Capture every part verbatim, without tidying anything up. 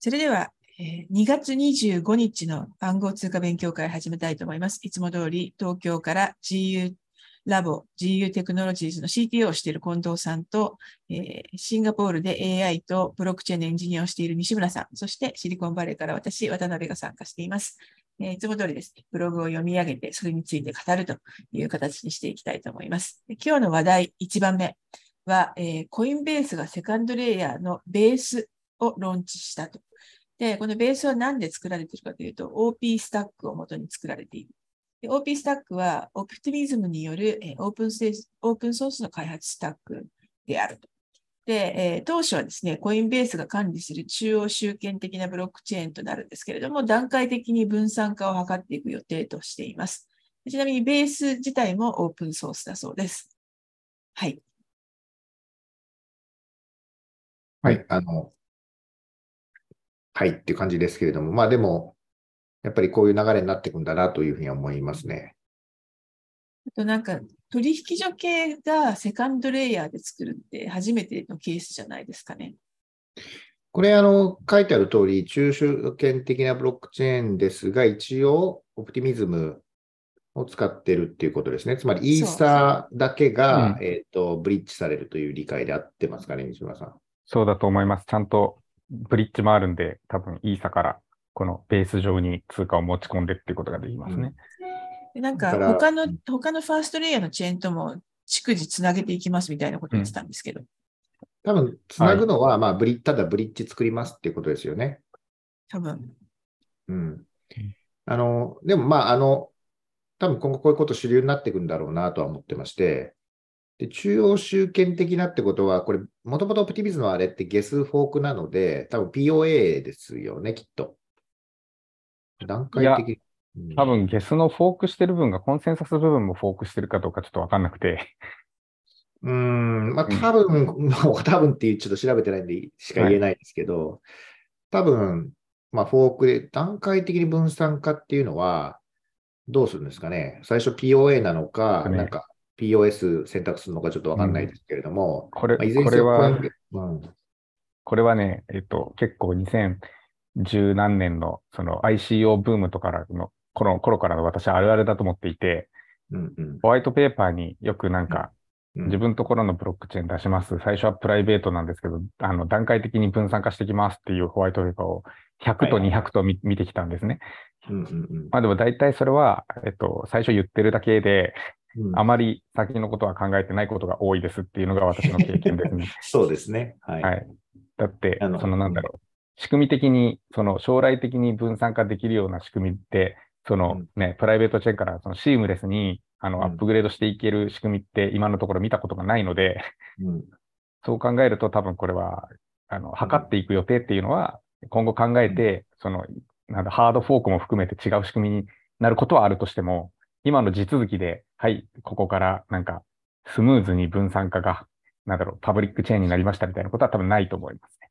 それではにがつにじゅうごにちの暗号通貨勉強会を始めたいと思います。いつも通り東京から ジーユー ラボ、ジーユー テクノロジーズの シーティーオー をしている近藤さんと、シンガポールで エーアイ とブロックチェーンのエンジニアをしている西村さん、そしてシリコンバレーから私、渡辺が参加しています。いつも通りですね、ブログを読み上げて、それについて語るという形にしていきたいと思います。今日の話題いちばんめは、コインベースがセカンドレイヤーのベースをローンチしたと。で、このベースは何で作られているかというと、オーピー スタックを元に作られている。で オーピー スタックは、オプティミズムによるオープンステージ、オープンソースの開発スタックであると。で、当初はですね、コインベースが管理する中央集権的なブロックチェーンとなるんですけれども、段階的に分散化を図っていく予定としています。ちなみに、ベース自体もオープンソースだそうです。はい。はい、あの、はいっていう感じですけれども、まあでも、やっぱりこういう流れになっていくんだなというふうに思いますね。あとなんか、取引所系がセカンドレイヤーで作るって初めてのケースじゃないですかね。これ、あの、書いてある通り、中主権的なブロックチェーンですが、一応、オプティミズムを使ってるっていうことですね。つまり、イーサーだけが、うん、えっと、ブリッジされるという理解であってますかね、西村さん。そうだと思います。ちゃんとブリッジもあるんで、多分イーサからこのベース上に通貨を持ち込んでっていうことができますね。うん、なんか他の、他のファーストレイヤーのチェーンとも逐次つなげていきますみたいなことを言ってたんですけど。うん、多分つなぐのは、まあブリ、はい、ただブリッジ作りますっていうことですよね。多分。うん。あの、でもまあ、あの、多分今後こういうこと主流になっていくんだろうなとは思ってまして、で中央集権的なってことは、これ、もともとオプティミズムのあれってゲスフォークなので、多分 ピーオーエー ですよね、きっと。段階的に。多分ゲスのフォークしてる分が、コンセンサス部分もフォークしてるかどうかちょっと分かんなくて。うーん、まあ多分、うん、多分っていう、ちょっと調べてないんでしか言えないですけど、はい、多分、まあフォークで段階的に分散化っていうのは、どうするんですかね。最初 ピーオーエー なのか、ね、なんか、ピーオーエス 選択するのかちょっと分かんないですけれども、これは、うん、これはね、えっと、結構にせんじゅうなんねんの、その アイシーオー ブームとかのこの頃からの私はあるあるだと思っていて、うんうん、ホワイトペーパーによくなんか、うんうん、自分のところのブロックチェーン出します、最初はプライベートなんですけど、あの段階的に分散化してきますっていうホワイトペーパーをひゃくとにひゃくと見てきたんですね。まあでも大体それは、えっと、最初言ってるだけで、あまり先のことは考えてないことが多いですっていうのが私の経験ですね。そうですね。はい。はい、だって、あの、そのなんだろう。仕組み的に、その将来的に分散化できるような仕組みって、そのね、うん、プライベートチェーンからそのシームレスにあのアップグレードしていける仕組みって今のところ見たことがないので、うん、そう考えると多分これは、あの、測っていく予定っていうのは、今後考えて、その、なんだ、ハードフォークも含めて違う仕組みになることはあるとしても、今の地続きで、はい、ここからなんかスムーズに分散化が、なんだろう、パブリックチェーンになりましたみたいなことは多分ないと思いますね。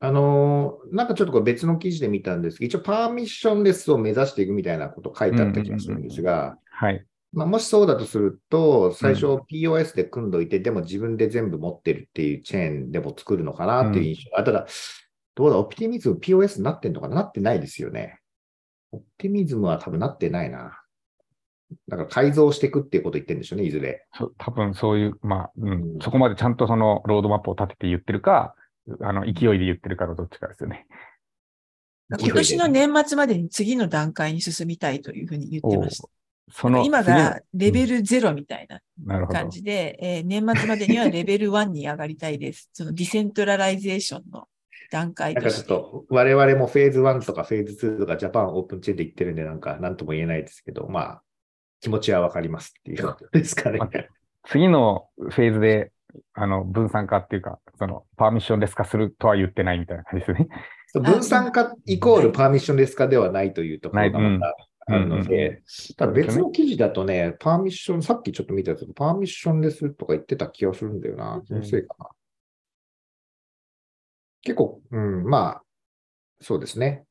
あのー、なんかちょっとこれ別の記事で見たんですけど、一応パーミッションレスを目指していくみたいなこと書いてあった気がするんですが、もしそうだとすると、最初 ピーオーエス で組んどいて、うん、でも自分で全部持ってるっていうチェーンでも作るのかなっていう印象。うん、あ、ただ、どうだ、オプティミズム ピーオーエス になってんのかな？なってないですよね。オプティミズムは多分なってないな。だから改造していくっていうことを言ってるんでしょうね、いずれ。多分そういう、まあ、うんうん、そこまでちゃんとそのロードマップを立てて言ってるか、あの勢いで言ってるかのどっちかですよね。今年の年末までに次の段階に進みたいというふうに言ってました。その今がレベルゼロみたいな感じで、うんえー、年末までにはレベルワンに上がりたいです。そのディセントラライゼーションの段階として。なんかちょっと我々もフェーズワンとかフェーズツーとかジャパンオープンチェーンで言ってるんで、なんか何とも言えないですけど、まあ、気持ちはわかりますっていうことですかね。次のフェーズであの分散化っていうか、そのパーミッションレス化するとは言ってないみたいな感じですね。分散化イコールパーミッションレス化ではないというところがまたあるので、ただ別の記事だとね、パーミッション、さっきちょっと見たやつ、パーミッションレスとか言ってた気がするんだよな、そのせいかな。結構、うん、まあ、そうですね。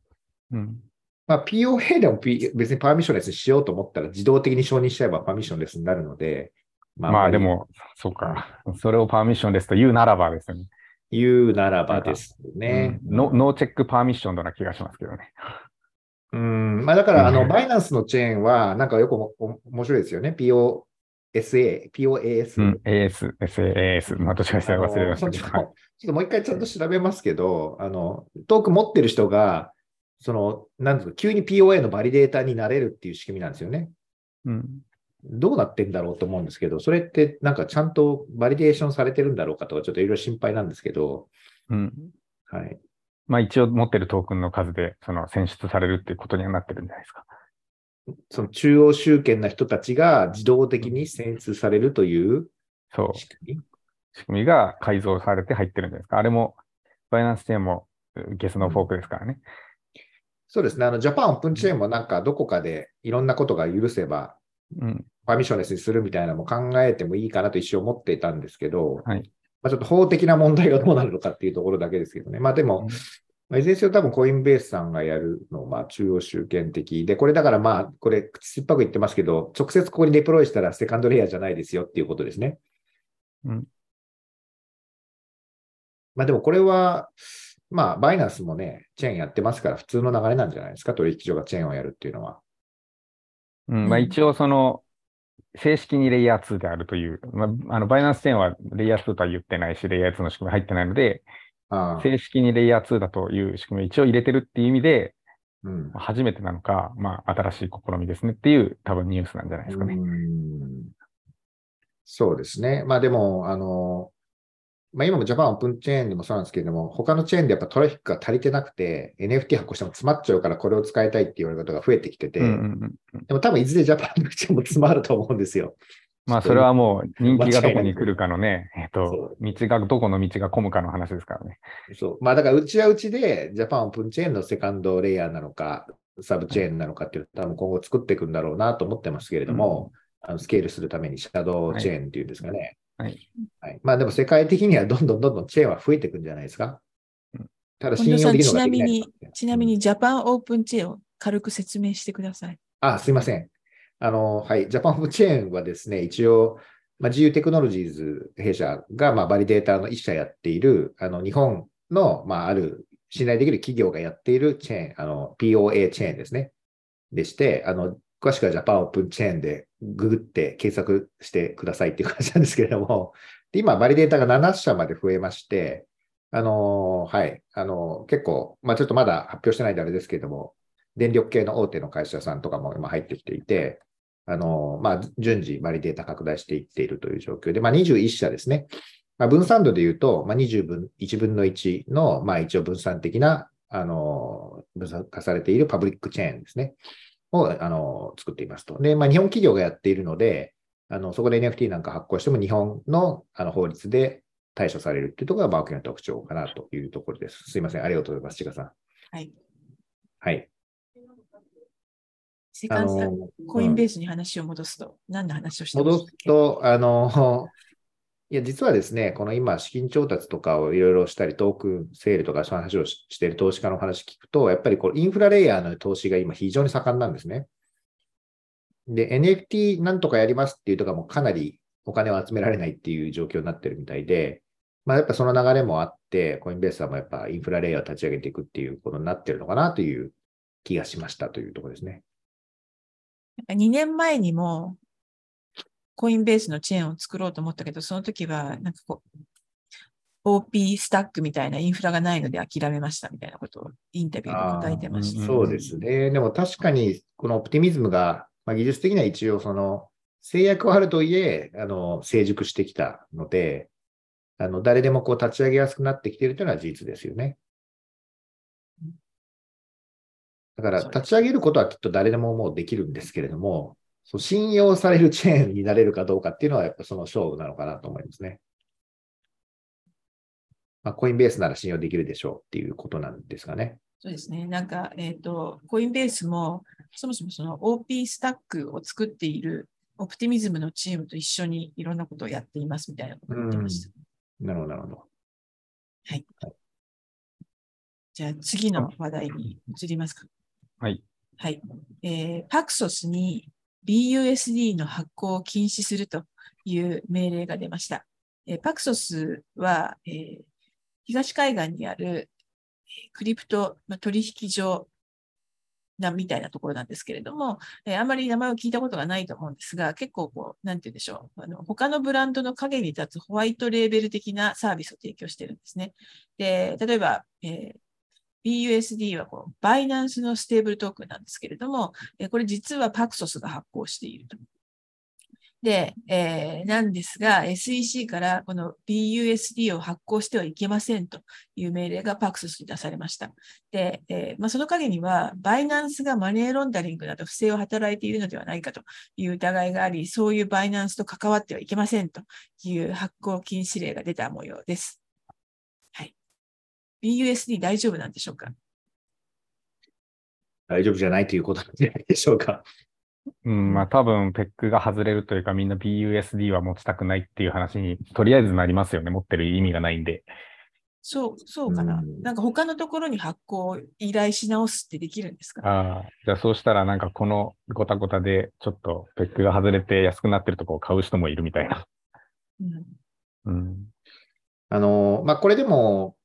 うんまあ、ピーオーエー でも、P、別にパーミッションレスにしようと思ったら自動的に承認しちゃえばパーミッションレスになるので。まあ、まあでも、そうか。それをパーミッションレスと言うならばですね。言うならばですね、うん、ノ, ノーチェックパーミッションだな気がしますけどね。うんまあ、だからあのバイナンスのチェーンはなんかよくも面白いですよね。ピーオーエスエー、ピーオーエーエス、うん、エーエス、エスエーエス、まあ、どっちか忘れましたけど、はい、ちょっともう一回ちゃんと調べますけど、あのトークン持ってる人がそのなんですか急に ピーオーエー のバリデータになれるっていう仕組みなんですよね。うん、どうなってんだろうと思うんですけど、それってなんかちゃんとバリデーションされてるんだろうかとかちょっといろいろ心配なんですけど、うんはいまあ、一応持ってるトークンの数でその選出されるっていうことにはなってるんじゃないですか。その中央集権な人たちが自動的に選出されるという仕組み、そう仕組みが改造されて入ってるんじゃないですか。あれもバイナンスチェーンもゲスのフォークですからね。そうですね、あのジャパンオープンチェーンもなんかどこかでいろんなことが許せばパーミッションレスにするみたいなのも考えてもいいかなと一生思っていたんですけど、はいまあ、ちょっと法的な問題がどうなるのかっていうところだけですけどね。まあでも、うんまあ、いずれにせよ多分コインベースさんがやるのは中央集権的で、これだからまあこれ口酸っぱく言ってますけど、直接ここにデプロイしたらセカンドレイヤーじゃないですよっていうことですね。うん、まあでもこれはまあバイナンスもねチェーンやってますから普通の流れなんじゃないですか、取引所がチェーンをやるっていうのは。うんまあ、一応その正式にレイヤーツーであるという、まあ、あのバイナンスチェーンはレイヤーツーとは言ってないしレイヤーツーの仕組み入ってないので。ああ正式にレイヤーツーだという仕組みを一応入れてるっていう意味で、うん、初めてなのか、まあ、新しい試みですねっていう多分ニュースなんじゃないですかね。うんそうですね。まあでも、あのまあ、今もジャパンオープンチェーンでもそうなんですけれども、他のチェーンでやっぱトラフィックが足りてなくて エヌエフティー 発行しても詰まっちゃうからこれを使いたいって言われる方が増えてきてて、うんうんうん、でも多分いずれジャパンのチェーンも詰まると思うんですよ。まあ、それはもう人気がどこに来るかのね、えっと、道が、どこの道が混むかの話ですからね。そう。まあ、だから、うちはうちで、ジャパンオープンチェーンのセカンドレイヤーなのか、サブチェーンなのかっていうのは、多分今後作っていくんだろうなと思ってますけれども、うん、あのスケールするためにシャドーチェーンっていうんですかね。はい。はいはい、まあ、でも世界的にはどんどんどんどんチェーンは増えていくんじゃないですか。うん、ただ、信用できるのができない。ちなみに、ちなみにジャパンオープンチェーンを軽く説明してください。あ、すいません。あのはい、ジャパンオブチェーンはですね、一応、まあ、ジーユー テクノロジーズ弊社が、まあ、バリデーターの一社やっている、あの日本の、まあ、ある信頼できる企業がやっているチェーン、あの ピーオーエー チェーンですね、でして、あの詳しくはジャパンオープンチェーンでググって検索してくださいっていう感じなんですけれども、で今、バリデーターがなな社まで増えまして、あのはい、あの結構、まあ、ちょっとまだ発表してないんであれですけれども、電力系の大手の会社さんとかも今入ってきていて、あのまあ、順次、バリデータ拡大していっているという状況で、まあ、にじゅういち社ですね。まあ、分散度でいうと、まあ、にじゅうぶんのいちの、まあ、一応分散的なあの分散化されているパブリックチェーンですね、をあの作っていますと。で、まあ、日本企業がやっているので、あのそこで エヌエフティー なんか発行しても日本 の, あの法律で対処されるというところがバークの特徴かなというところです。すいません、ありがとうございます、千賀さん。はい。はいセカンドコインベースに話を戻すと、うん、何の話をしてますか？戻すと、あの、いや、実はですね、この今、資金調達とかをいろいろしたり、トークンセールとか、そういう話をしている投資家の話聞くと、やっぱりこうインフラレイヤーの投資が今、非常に盛んなんですね。で、エヌエフティー なんとかやりますっていうとかも、かなりお金を集められないっていう状況になってるみたいで、まあ、やっぱその流れもあって、コインベースさんもやっぱインフラレイヤーを立ち上げていくっていうことになってるのかなという気がしましたというところですね。にねんまえにもコインベースのチェーンを作ろうと思ったけど、その時はなんかこう オーピー スタックみたいなインフラがないので諦めましたみたいなことをインタビューで答えてました、ね。そうですね。でも確かにこのオプティミズムが、まあ、技術的には一応その制約はあるといえあの成熟してきたので、あの誰でもこう立ち上げやすくなってきているというのは事実ですよね。だから立ち上げることはきっと誰でももうできるんですけれども、そう信用されるチェーンになれるかどうかっていうのはやっぱその勝負なのかなと思いますね。まあ、コインベースなら信用できるでしょうっていうことなんですかね。そうですね。なんか、えっと、コインベースもそもそもその オーピー スタックを作っているオプティミズムのチームと一緒にいろんなことをやっていますみたいなことを言ってました。なるほど、なるほど。はい。はい、じゃあ次の話題に移りますか。はい。はい。えー、パクソスに ビーユーエスディー の発行を禁止するという命令が出ました。えー、パクソスは、えー、東海岸にあるクリプト取引所なみたいなところなんですけれども、えー、あまり名前を聞いたことがないと思うんですが、結構こう、なんて言うんでしょう、あの他のブランドの影に立つホワイトレーベル的なサービスを提供してるんですね。で、例えば、えー、ビーユーエスディー はこうバイナンスのステーブルトークンなんですけれども、えー、これ実はパクソスが発行していると。で、えー、なんですが、エスイーシー からこの ビーユーエスディー を発行してはいけませんという命令がパクソスに出されました。で、えーまあ、その陰には、バイナンスがマネーロンダリングなど不正を働いているのではないかという疑いがあり、そういうバイナンスと関わってはいけませんという発行禁止令が出た模様です。はい、ビーユーエスディー 大丈夫なんでしょうか？大丈夫じゃないということなんじゃないでしょうか。うん、まあ多分ペックが外れるというか、みんな ビーユーエスディー は持ちたくないっていう話にとりあえずなりますよね。持ってる意味がないんで。そう、そうかな。うん、なんか他のところに発行依頼し直すってできるんですか、ね、ああ、じゃあそうしたらなんかこのごたごたでちょっとペックが外れて安くなってるとこを買う人もいるみたいな。うん。うん、あの、まあこれでも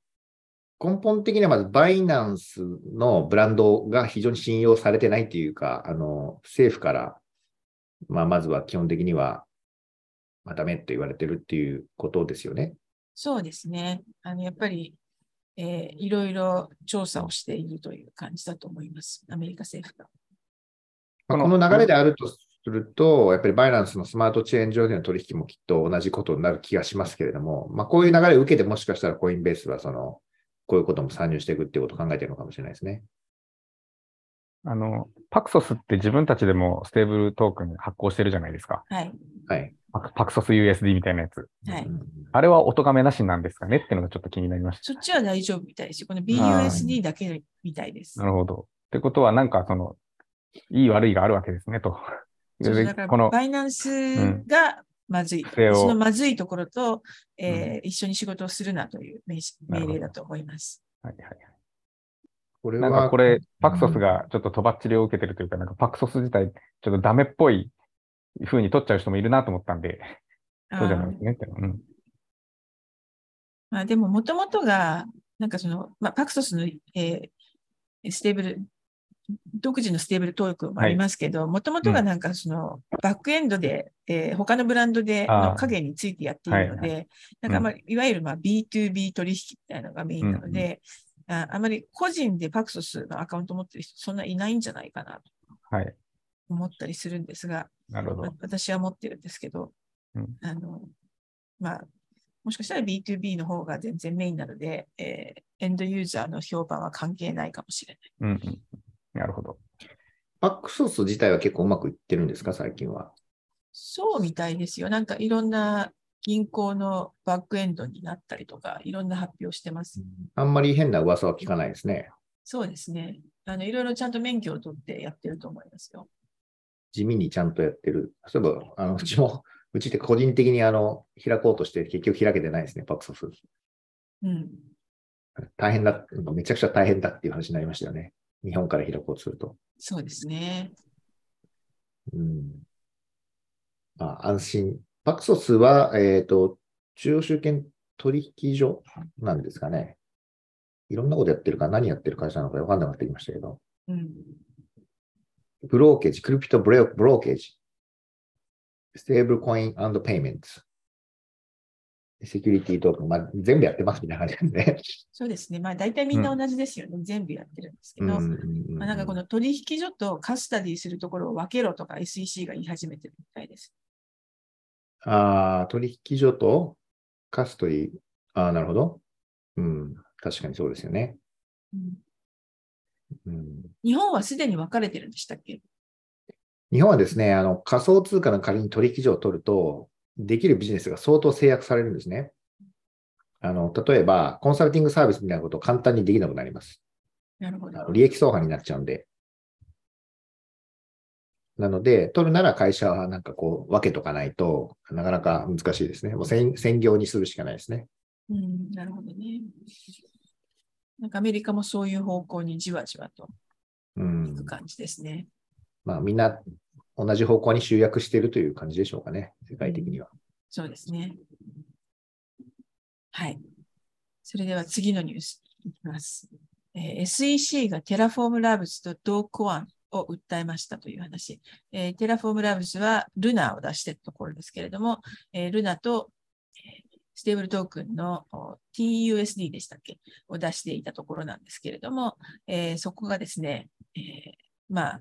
根本的にはまずバイナンスのブランドが非常に信用されてないというか、あの政府から、まあ、まずは基本的には、まあ、ダメと言われてるっていうことですよね。そうですね。あのやっぱり、えー、いろいろ調査をしているという感じだと思います、アメリカ政府が。まあ、この流れであるとすると、やっぱりバイナンスのスマートチェーン上での取引もきっと同じことになる気がしますけれども、まあ、こういう流れを受けて、もしかしたらコインベースはその、こういうことも参入していくっていうことを考えているのかもしれないですね。あの、パクソスって自分たちでもステーブルトークン発行してるじゃないですか。はい。はい、パ, パクソス ユーエスディー みたいなやつ。はい。あれはお咎めなしなんですかねっていうのがちょっと気になりました。そっちは大丈夫みたいですよ。この ビーユーエスディー だけみたいです。なるほど。ってことは、なんかその、いい悪いがあるわけですねと。だからこのバイナンスが、うん、まずい。そのまずいところと、えーうん、一緒に仕事をするなという命令だと思います。はいはいはい。これはなんかこれ、パクソスがちょっととばっちりを受けてるというか、なんかパクソス自体、ちょっとダメっぽい風に取っちゃう人もいるなと思ったんで、そうじゃないですね。うん、まあでも、もともとが、なんかその、まあ、パクソスの、えー、ステーブル、独自のステーブルトークンもありますけど、もともとがなんかそのバックエンドで、えー、他のブランドでの影についてやっているので、はいはい、なんかまあ、うん、いわゆるまあ ビーツービー 取引みたいなのがメインなので、うん、あ, あまり個人でパクソスのアカウント持ってる人そんないないんじゃないかなと思ったりするんですが、はい、なるほど。私は持ってるんですけど、うん、あのまあもしかしたら ビーツービー の方が全然メインなので、えー、エンドユーザーの評判は関係ないかもしれない。うんうん、なるほど。パクソス自体は結構うまくいってるんですか、最近は。そうみたいですよ。なんかいろんな銀行のバックエンドになったりとか、いろんな発表してます。あんまり変な噂は聞かないですね。そうですね。あのいろいろちゃんと免許を取ってやってると思いますよ。地味にちゃんとやってる。そういえば、あのうちも、うちって個人的にあの開こうとして、結局開けてないですね、パクソス。うん。大変だ、めちゃくちゃ大変だっていう話になりましたよね。日本から開こうとすると。そうですね。うん。まあ、安心。パクソスは、えっと、中央集権取引所なんですかね。いろんなことやってるから、何やってる会社なのか分かんなくなってきましたけど。うん。ブローケージ、クリプトブローケージ。ステーブルコイン&ペイメント。セキュリティトークン、まあ、全部やってますみたいな感じですね。そうですね。まあ、大体みんな同じですよね。うん、全部やってるんですけど、うんうんうん、まあ、なんかこの取引所とカスタディするところを分けろとか エスイーシー が言い始めてるみたいです。ああ、取引所とカスタディ。ああ、なるほど。うん。確かにそうですよね。うんうん、日本はすでに分かれてるんでしたっけ？日本はですね、あの仮想通貨の仮に取引所を取ると、できるビジネスが相当制約されるんですね。あの例えば、コンサルティングサービスみたいなことを簡単にできなくなります。なるほど。利益相反になっちゃうんで。なので、取るなら会社はなんかこう分けとかないとなかなか難しいですね。もう 専, 専業にするしかないですね。うん、なるほどね。なんかアメリカもそういう方向にじわじわといく感じですね。まあみんな同じ方向に集約しているという感じでしょうかね、世界的には。うん、そうですね。はい。それでは次のニュースいきます。えー、エスイーシー がテラフォームラブズと同コアを訴えましたという話。えー、テラフォームラブズはルナを出しているところですけれども、えー、ルナと、えー、ステーブルトークンの ティーユーエスディー でしたっけを出していたところなんですけれども、えー、そこがですね、えーまあ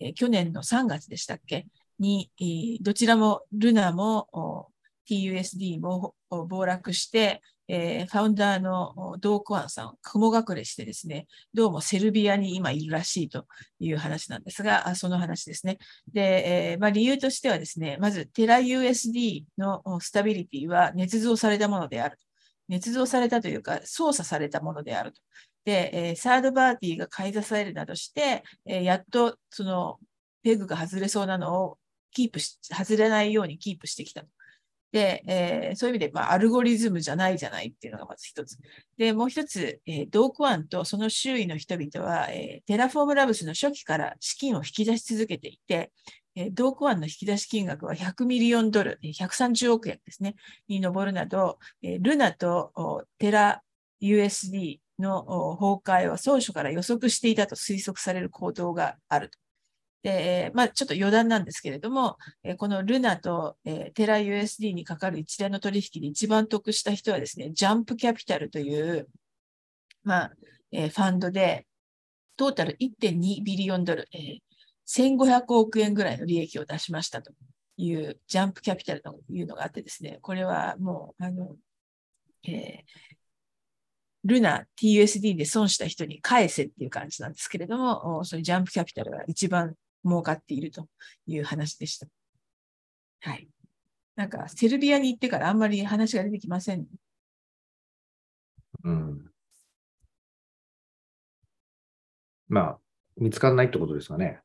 えー、去年のさんがつでしたっけに、えー、どちらもルナも ティーユーエスディー も暴落して、えー、ファウンダーのドーコアンさん、雲隠れしてですね、どうもセルビアに今いるらしいという話なんですが、その話ですね。で、えーまあ、理由としてはですね、まずテラ ユーエスディー のスタビリティは捏造されたものである。捏造されたというか、操作されたものであると。で、えー、サードパーティーが買い支えるなどして、えー、やっとそのペグが外れそうなのをキープし、外れないようにキープしてきた。で、えー、そういう意味で、まあ、アルゴリズムじゃないじゃないっていうのがまず一つ。で、もう一つ、えー、ドーコアンとその周囲の人々は、えー、テラフォームラブスの初期から資金を引き出し続けていて、えー、ドーコアンの引き出し金額はひゃくミリオンドル、ひゃくさんじゅうおく円ですね、に上るなど、えー、ルナとテラ ユーエスディー の崩壊は当初から予測していたと推測される行動があると。でまあ、ちょっと余談なんですけれども、このルナとテラ ユーエスディー にかかる一連の取引で一番得した人はですね、ジャンプキャピタルという、まあ、ファンドで、トータル いってんにビリオンドル、せんごひゃくおく円ぐらいの利益を出しましたというジャンプキャピタルというのがあってですね、これはもう、あの、えールナ ティーユーエスディー で損した人に返せっていう感じなんですけれども、それジャンプキャピタルが一番儲かっているという話でした。はい。なんか、セルビアに行ってからあんまり話が出てきません。うん。まあ、見つからないってことですかね。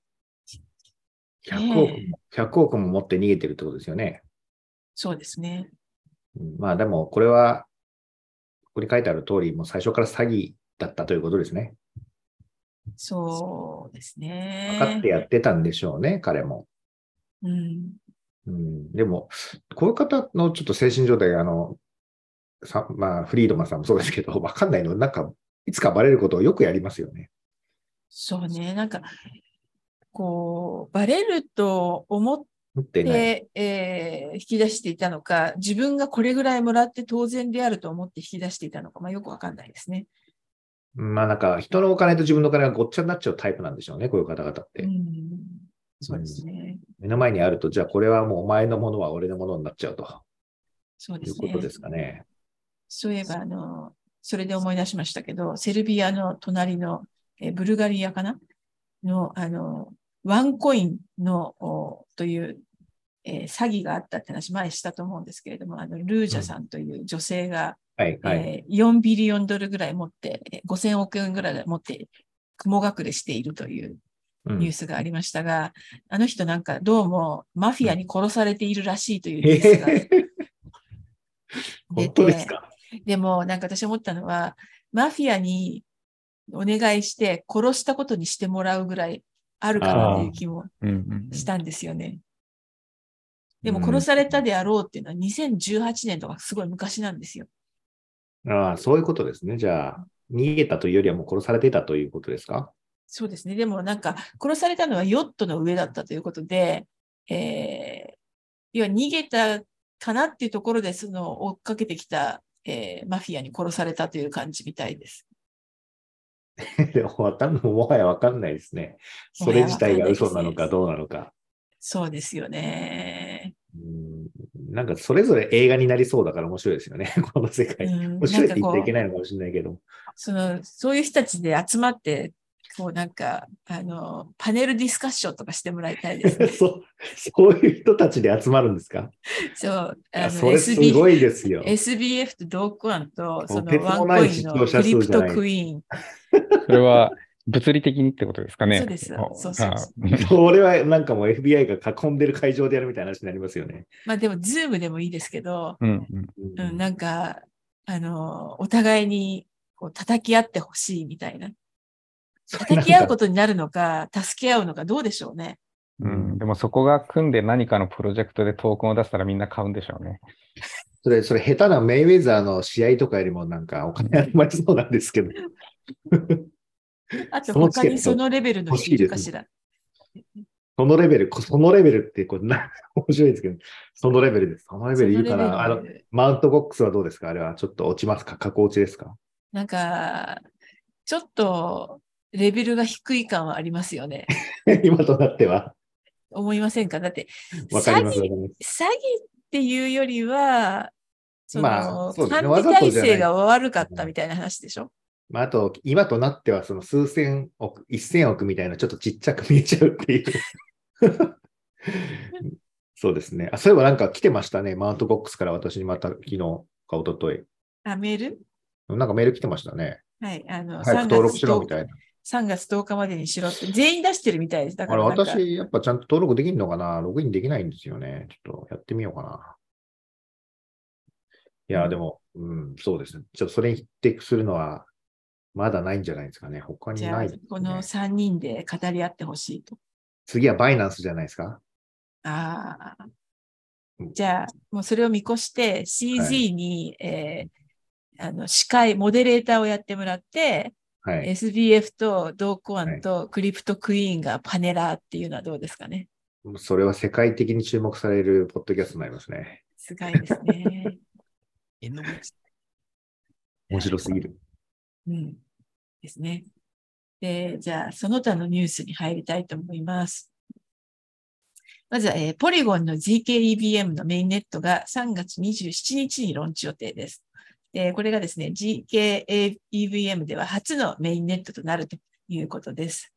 ひゃくおく、えー、ひゃくおくも持って逃げてるってことですよね。そうですね。まあ、でも、これは、ここに書いてある通り、もう最初から詐欺だったということですね。そうですね。分かってやってたんでしょうね、彼も。うん。うん、でも、こういう方のちょっと精神状態が、あの、さまあ、フリードマンさんもそうですけど、分かんないの、なんか、いつかバレることをよくやりますよね。そうね、なんか、こう、バレると思って、で、えー、引き出していたのか、自分がこれぐらいもらって当然であると思って引き出していたのか、まあ、よくわかんないですね。まあなんか人のお金と自分のお金がごっちゃになっちゃうタイプなんでしょうね、こういう方々って。うんそうですね、目の前にあると、じゃあこれはもうお前のものは俺のものになっちゃうと。そうですね。いうことですかね。そういえばあの、それで思い出しましたけど、セルビアの隣のえブルガリアかなの、あの、ワンコインのという、えー、詐欺があったって話前したと思うんですけれども、あのルージャさんという女性が、うんはいはいえー、よんビリオンドルぐらい持ってごせんおく円ぐらい持って雲隠れしているというニュースがありましたが、うん、あの人なんかどうもマフィアに殺されているらしいというニュースが出て、うん、本当ですか？でもなんか私思ったのはマフィアにお願いして殺したことにしてもらうぐらいあるかなという気もしたんですよね、うんうん。でも殺されたであろうっていうのはにせんじゅうはちねんとかすごい昔なんですよ。ああ、そういうことですね。じゃあ、逃げたというよりはもう殺されていたということですか？そうですね。でもなんか殺されたのはヨットの上だったということで、えー、要は逃げたかなっていうところでその追っかけてきた、えー、マフィアに殺されたという感じみたいです。わかんもはや分かんないですね。それ自体が嘘なのかどうなのか。そうですよね。うんなんかそれぞれ映画になりそうだから面白いですよね。この世界。面白いって言っちゃいけないのかもしれないけど。そのそういう人たちで集まって、こうなんかあのパネルディスカッションとかしてもらいたいですね。そう、そういう人たちで集まるんですか？そう、あのそれすごいですよ。エスビーエフ と同コアンとそのワンコインのクリプトクイーン。それは物理的にってことですかね。そうです。そうそうそう。それはなんかもう エフビーアイ が囲んでる会場でやるみたいな話になりますよね。まあでも Zoom でもいいですけど、うんうんうん、なんかあのお互いにこう叩き合ってほしいみたいな。叩き合うことになるのか、助け合うのか、どうでしょうね。うん、でもそこが組んで何かのプロジェクトでトークンを出したらみんな買うんでしょうね。それ、それ下手なメイウェザーの試合とかよりもなんかお金集まりそうなんですけど。あと他にそのレベルの人いるかしら。そのレベル、そのレベルってこうな面白いですけど、そのレベルです。そのレベルいるかな。あのマウントボックスはどうですか？あれはちょっと落ちますか？過去落ちですか？なんかちょっとレベルが低い感はありますよね。今となっては思いませんか？だって詐欺、詐欺っていうよりはその、まあそうですね、管理体制が悪かったみたいな話でしょ。まあ、あと今となってはその数千億、一千億みたいなちょっとちっちゃく見えちゃうっていう。そうですね。あ、そういえばなんか来てましたね。マウントボックスから私にまた昨日か一昨日。あ、メール？なんかメール来てましたね。はい。あの、早く登録しろみたいな。さんがつとおかまでにしろって。全員出してるみたいです。だからなんか。あれ、私、やっぱちゃんと登録できるのかな？ログインできないんですよね。ちょっとやってみようかな。いや、でも、うん、そうですね。ちょっとそれに匹敵するのは、まだないんじゃないですかね。他にない、ね。このさんにんで語り合ってほしいと。次はバイナンスじゃないですか。ああ。じゃあ、もうそれを見越して シージー に、はい、えー、あの司会、モデレーターをやってもらって、はい、エスビーエフ と同コアンとクリプトクイーンがパネラーっていうのはどうですかね。はい、それは世界的に注目されるポッドキャストになりますね。すごいですね。面白すぎる。うんですね。で、じゃあその他のニュースに入りたいと思います。まずは、えー、ポリゴンの ゼットケーイーブイエム のメインネットがさんがつにじゅうしちにちにローンチ予定です。で、これがですね、ゼットケーイーブイエム では初のメインネットとなるということです。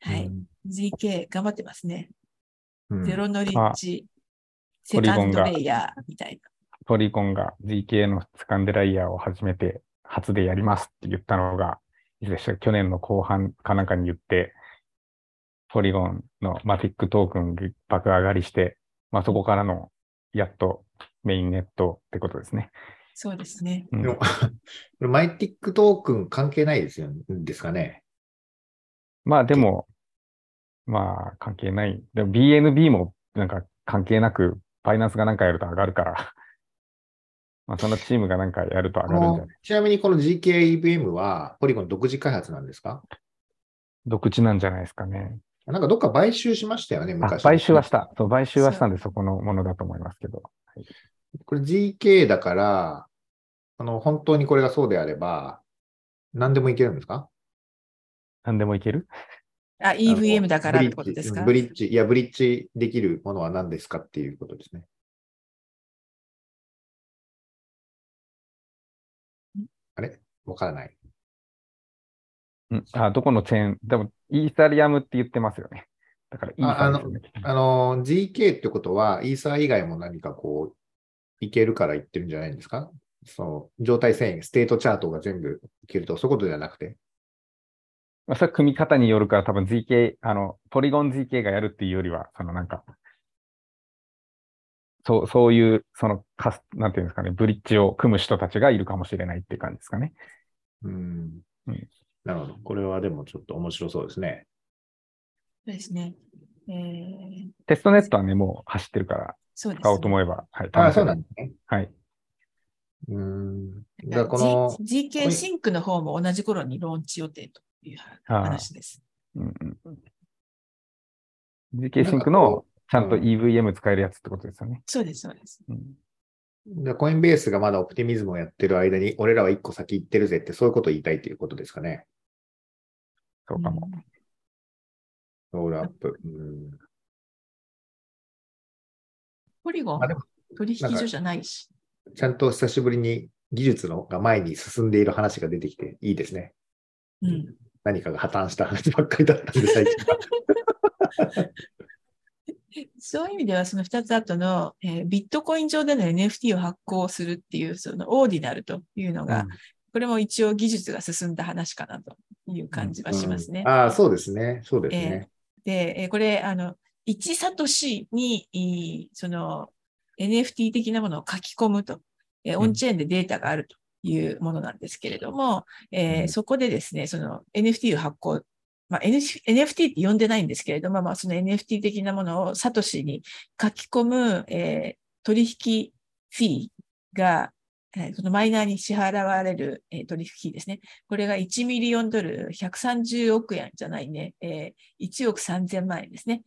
はい。うん、ゼットケー 頑張ってますね。うん、ゼロノリッチ、セカンドレイヤーみたいな。ポリゴンが ゼットケー のセカンドレイヤーを始めて、初でやりますって言ったのが、いつでしたか、去年の後半かなんかに言って、ポリゴンのマティックトークン爆上がりして、まあ、そこからのやっとメインネットってことですね。そうですね。うん、マティックトークン関係ないですよですかね。まあでも、まあ関係ない。でも ビーエヌビー もなんか関係なく、バイナンスがなんかやると上がるから。まあ、そのチームがなんかやると上がるんじゃない？ちなみにこの ゼットケーイーブイエム はポリゴン独自開発なんですか？独自なんじゃないですかね。なんかどっか買収しましたよね、昔。あ、買収はした。そう、買収はしたんで、そこのものだと思いますけど。はい、これ ゼットケー だから、あの、本当にこれがそうであれば、何でもいけるんですか？何でもいける？あ、イーブイエム だからってことですか？ブリッジ、ブリッジ、いや、ブリッジできるものは何ですかっていうことですね。あれ？わからない。うん、あ、どこのチェーン？でも、イーサリアムって言ってますよね。だからイーサリアム、ね、あの、あの、ゼットケー ってことは、イーサー以外も何かこう、いけるから言ってるんじゃないんですか？その、状態遷移、ステートチャートが全部いけると、そういうことではなくて。まあ、それは組み方によるから、多分 ゼットケー、あの、ポリゴン ゼットケー がやるっていうよりは、そのなんか、そう、そういう、そのカス、なんていうんですかね、ブリッジを組む人たちがいるかもしれないっていう感じですかね。うん。うん、なるほど。これはでもちょっと面白そうですね。そうですね。えー、テストネットはね、もう走ってるから、使おうと思えば。はい。あ、そうなんですね。はい。うん。だからこの ゼットケー シンクの方も同じ頃にローンチ予定という話です。うんうん、ゼットケー シンクのちゃんと イーブイエム 使えるやつってことですよね。うん、そうです、そうです。うん、コインベースがまだオプティミズムをやってる間に、俺らは一個先行ってるぜって、そういうことを言いたいということですかね。そうかも。ロールアップ。うん、ポリゴン、取引所じゃないし。ちゃんと久しぶりに技術のが前に進んでいる話が出てきて、いいですね。うん、何かが破綻した話ばっかりだったんで、最近は。そういう意味では、そのふたつ後の、えー、ビットコイン上での エヌエフティー を発行するっていう、そのオーディナルというのが、うん、これも一応技術が進んだ話かなという感じはしますね。うんうん、ああ、そうですね。そうですね。えー、で、えー、これ、あの、いちサトシに、その エヌエフティー 的なものを書き込むと、えー、オンチェーンでデータがあるというものなんですけれども、うんえー、そこでですね、その エヌエフティー を発行、まあ、エヌエフティー って呼んでないんですけれども、まあ、その エヌエフティー 的なものをサトシに書き込む、えー、取引フィーが、そのマイナーに支払われる取引費ですね。これがいちミリオンドルひゃくさんじゅうおくえんじゃないね、いちおくさんぜんまんえんですね、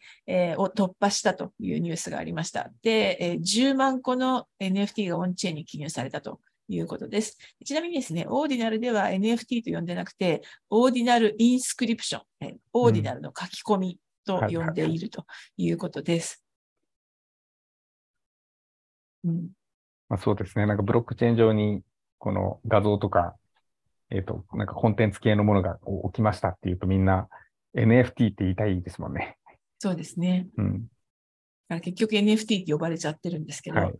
を突破したというニュースがありました。で、じゅうまんこの エヌエフティー がオンチェーンに記入されたということです。ちなみにですね、オーディナルでは エヌエフティー と呼んでなくて、オーディナルインスクリプション、オーディナルの書き込みと呼んでいるということです。うんまあ、そうですね。なんかブロックチェーン上にこの画像とか、えっと、なんかコンテンツ系のものが起きましたっていうとみんな エヌエフティー って言いたいですもんね。そうですね。うん、だから結局 エヌエフティー って呼ばれちゃってるんですけど、はい、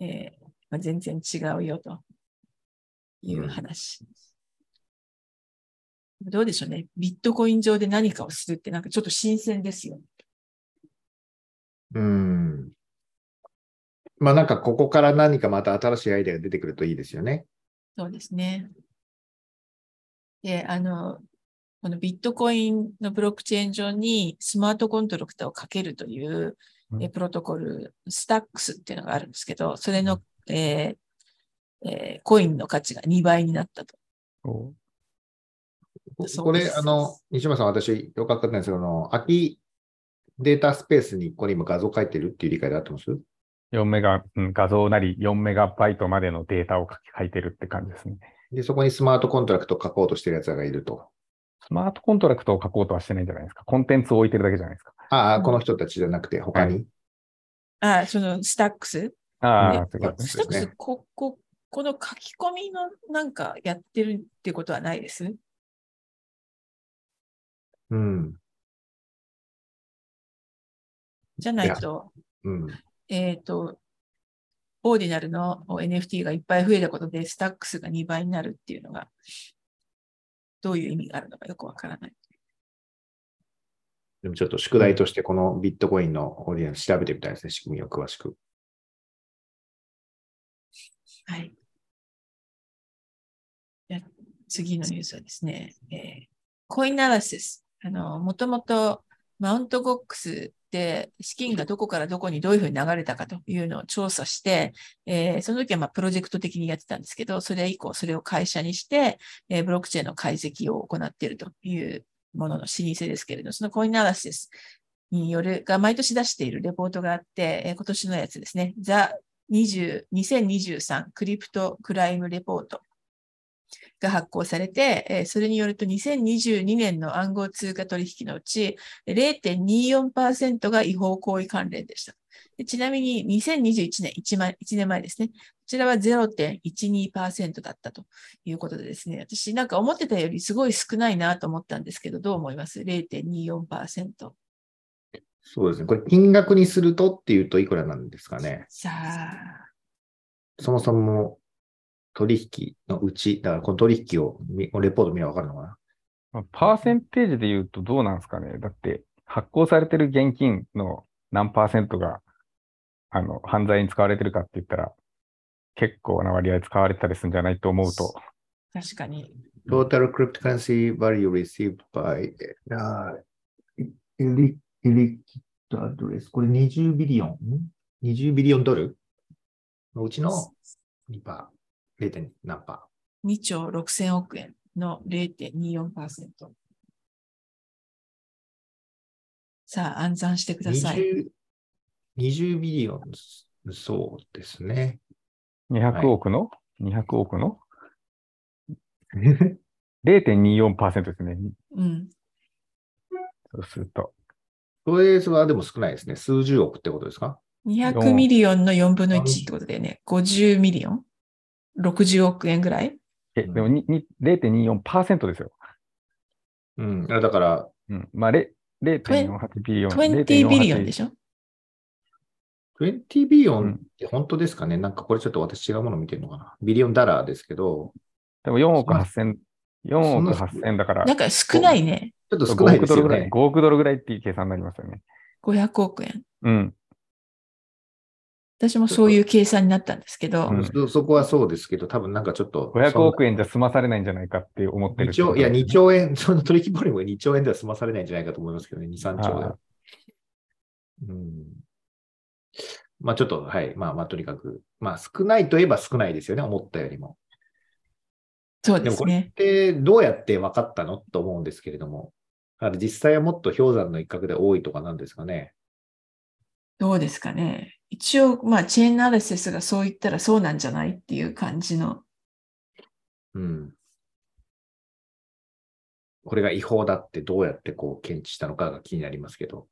えーまあ、全然違うよという話。うん、どうでしょうね。ビットコイン上で何かをするってなんかちょっと新鮮ですよね。うん。まあ、なんかここから何かまた新しいアイデアが出てくるといいですよね。そうですね。で、あの、このビットコインのブロックチェーン上にスマートコントラクトをかけるという、うん、プロトコル、スタックスっていうのがあるんですけど、それの、えーえー、コインの価値がにばいになったと。おこれ、あの、西村さん、私、よかったんですけど、空きデータスペースにこれ今画像書いてるっていう理解であってます？よんメガ、うん、画像なりよんメガバイトまでのデータを書いてるって感じですね。で、そこにスマートコントラクトを書こうとしてるやつらがいると。スマートコントラクトを書こうとはしてないんじゃないですか。コンテンツを置いてるだけじゃないですか。ああ、この人たちじゃなくて、他に、はい、ああ、そのスタックスああ、そういうことですね。スタックス、ここ、この書き込みのなんかやってるってことはないです。うん。じゃないと。いうん。えっと、オーディナルの エヌエフティー がいっぱい増えたことで、スタックスがにばいになるっていうのが、どういう意味があるのかよくわからない。でもちょっと宿題として、このビットコインのオーディナル調べてみたいですね、仕組みを詳しく。はい。次のニュースはですね、えー、コインアナリシス。あの、もともとマウントゴックスで資金がどこからどこにどういうふうに流れたかというのを調査して、えー、その時はまあプロジェクト的にやってたんですけど、それ以降それを会社にして、えー、ブロックチェーンの解析を行っているというものの老舗ですけれど、そのコインアナリシスによるが毎年出しているレポートがあって、えー、今年のやつですね、ザ・にせんにじゅうさんクリプトクライムレポートが発行されて、それによるとにせんにじゅうにねんの暗号通貨取引のうち ゼロてんにーよんパーセント が違法行為関連でした。で、ちなみににせんにじゅういちねんいちねんまえですね。こちらは ゼロてんいちにーパーセント だったということでですね、私なんか思ってたよりすごい少ないなと思ったんですけど、どう思います ?ゼロてんにーよんパーセント。そうですね。これ金額にするとっていうといくらなんですかね。さあ。そもそも取引のうち、だからこの取引を、レポート見れば分かるのかな。パーセンテージで言うとどうなんですかね。だって発行されてる現金の何パーセントがあの犯罪に使われてるかって言ったら結構な割合使われたりするんじゃないと思うと。確かに。Total cryptocurrency value received by illicit address これにじゅうビリオン にじゅうビリオンドルのうちのにパーセント。ゼロてん何パーセント にちょうろくせんおくえんの ゼロてんにーよんパーセント。さあ、暗算してください。にじゅうビリオン、そうですね。にひゃくおくの、はい、にひゃくおくのゼロてんにーよんパーセント ですね。うん。そうすると。それはでも少ないですね。数十億ってことですか？ にひゃく ミリオンのよんぶんのいちってことだよね。ごじゅうミリオンろくじゅうおくえんぐらい？え、でも ゼロてんにーよんパーセント ですよ。うん、だから、うん、まあ、ゼロてんよんはちビリオン。にじゅうビリオンでしょ？にじゅうビリオンって本当ですかね、うん、なんかこれちょっと私違うもの見てるのかな。ビリオンダラーですけど。でもよんおくはっせん、よんおくはっせんだから。なんか少ないね。ちょっと少ないですよね。ごおくドルぐらいっていう計算になりますよね。ごひゃくおくえん。うん。私もそういう計算になったんですけど、うん、そ, そこはそうですけど、多分なんかちょっとごひゃくおくえんじゃ済まされないんじゃないかって思ってるってことですね。いやにちょうえん、その取引ボリュームがにちょうえんでは済まされないんじゃないかと思いますけどね、に、さんちょうえん。うん、まあちょっと、はい、まあまあとにかく、まあ少ないといえば少ないですよね、思ったよりも。そうですね。でもこれってどうやって分かったのと思うんですけれども、あの実際はもっと氷山の一角で多いとかなんですかね。どうですかね。一応、まあ、チェーンアナリシスがそう言ったらそうなんじゃないっていう感じの。うん。これが違法だってどうやってこう検知したのかが気になりますけど。